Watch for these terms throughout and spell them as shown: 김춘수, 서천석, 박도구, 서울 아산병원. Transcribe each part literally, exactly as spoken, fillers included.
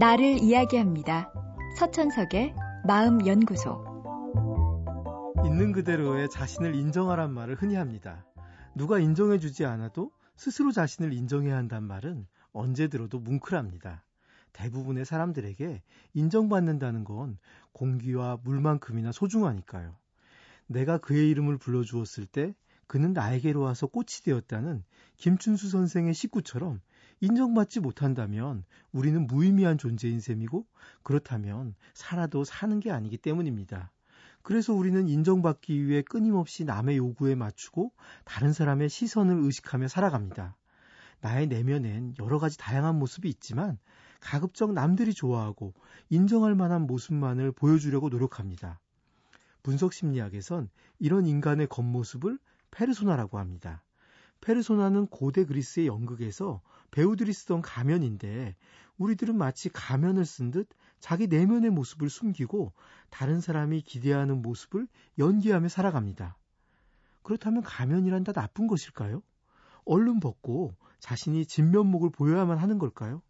나를 이야기합니다. 서천석의 마음연구소. 있는 그대로의 자신을 인정하란 말을 흔히 합니다. 누가 인정해주지 않아도 스스로 자신을 인정해야 한단 말은 언제 들어도 뭉클합니다. 대부분의 사람들에게 인정받는다는 건 공기와 물만큼이나 소중하니까요. 내가 그의 이름을 불러주었을 때 그는 나에게로 와서 꽃이 되었다는 김춘수 선생의 시구처럼 인정받지 못한다면 우리는 무의미한 존재인 셈이고, 그렇다면 살아도 사는 게 아니기 때문입니다. 그래서 우리는 인정받기 위해 끊임없이 남의 요구에 맞추고 다른 사람의 시선을 의식하며 살아갑니다. 나의 내면엔 여러 가지 다양한 모습이 있지만 가급적 남들이 좋아하고 인정할 만한 모습만을 보여주려고 노력합니다. 분석심리학에선 이런 인간의 겉모습을 페르소나라고 합니다. 페르소나는 고대 그리스의 연극에서 배우들이 쓰던 가면인데, 우리들은 마치 가면을 쓴 듯 자기 내면의 모습을 숨기고 다른 사람이 기대하는 모습을 연기하며 살아갑니다. 그렇다면 가면이란 다 나쁜 것일까요? 얼른 벗고 자신이 진면목을 보여야만 하는 걸까요?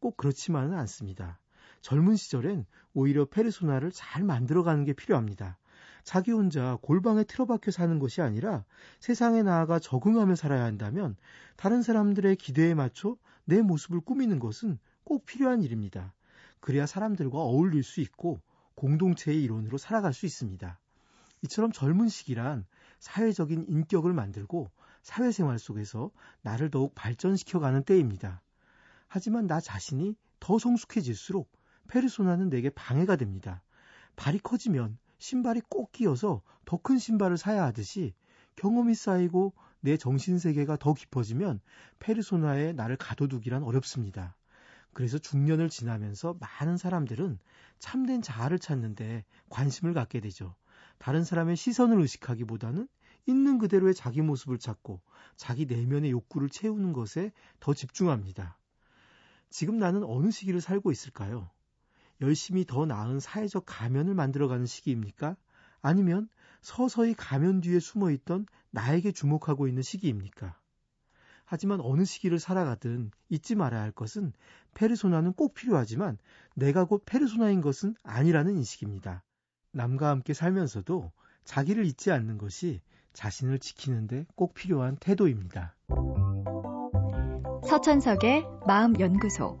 꼭 그렇지만은 않습니다. 젊은 시절엔 오히려 페르소나를 잘 만들어가는 게 필요합니다. 자기 혼자 골방에 틀어박혀 사는 것이 아니라 세상에 나아가 적응하며 살아야 한다면 다른 사람들의 기대에 맞춰 내 모습을 꾸미는 것은 꼭 필요한 일입니다. 그래야 사람들과 어울릴 수 있고 공동체의 일원으로 살아갈 수 있습니다. 이처럼 젊은 시기란 사회적인 인격을 만들고 사회생활 속에서 나를 더욱 발전시켜가는 때입니다. 하지만 나 자신이 더 성숙해질수록 페르소나는 내게 방해가 됩니다. 발이 커지면 신발이 꼭 끼어서 더 큰 신발을 사야 하듯이, 경험이 쌓이고 내 정신세계가 더 깊어지면 페르소나에 나를 가둬두기란 어렵습니다. 그래서 중년을 지나면서 많은 사람들은 참된 자아를 찾는 데 관심을 갖게 되죠. 다른 사람의 시선을 의식하기보다는 있는 그대로의 자기 모습을 찾고 자기 내면의 욕구를 채우는 것에 더 집중합니다. 지금 나는 어느 시기를 살고 있을까요? 열심히 더 나은 사회적 가면을 만들어가는 시기입니까? 아니면 서서히 가면 뒤에 숨어있던 나에게 주목하고 있는 시기입니까? 하지만 어느 시기를 살아가든 잊지 말아야 할 것은 페르소나는 꼭 필요하지만 내가 곧 페르소나인 것은 아니라는 인식입니다. 남과 함께 살면서도 자기를 잊지 않는 것이 자신을 지키는데 꼭 필요한 태도입니다. 서천석의 마음연구소.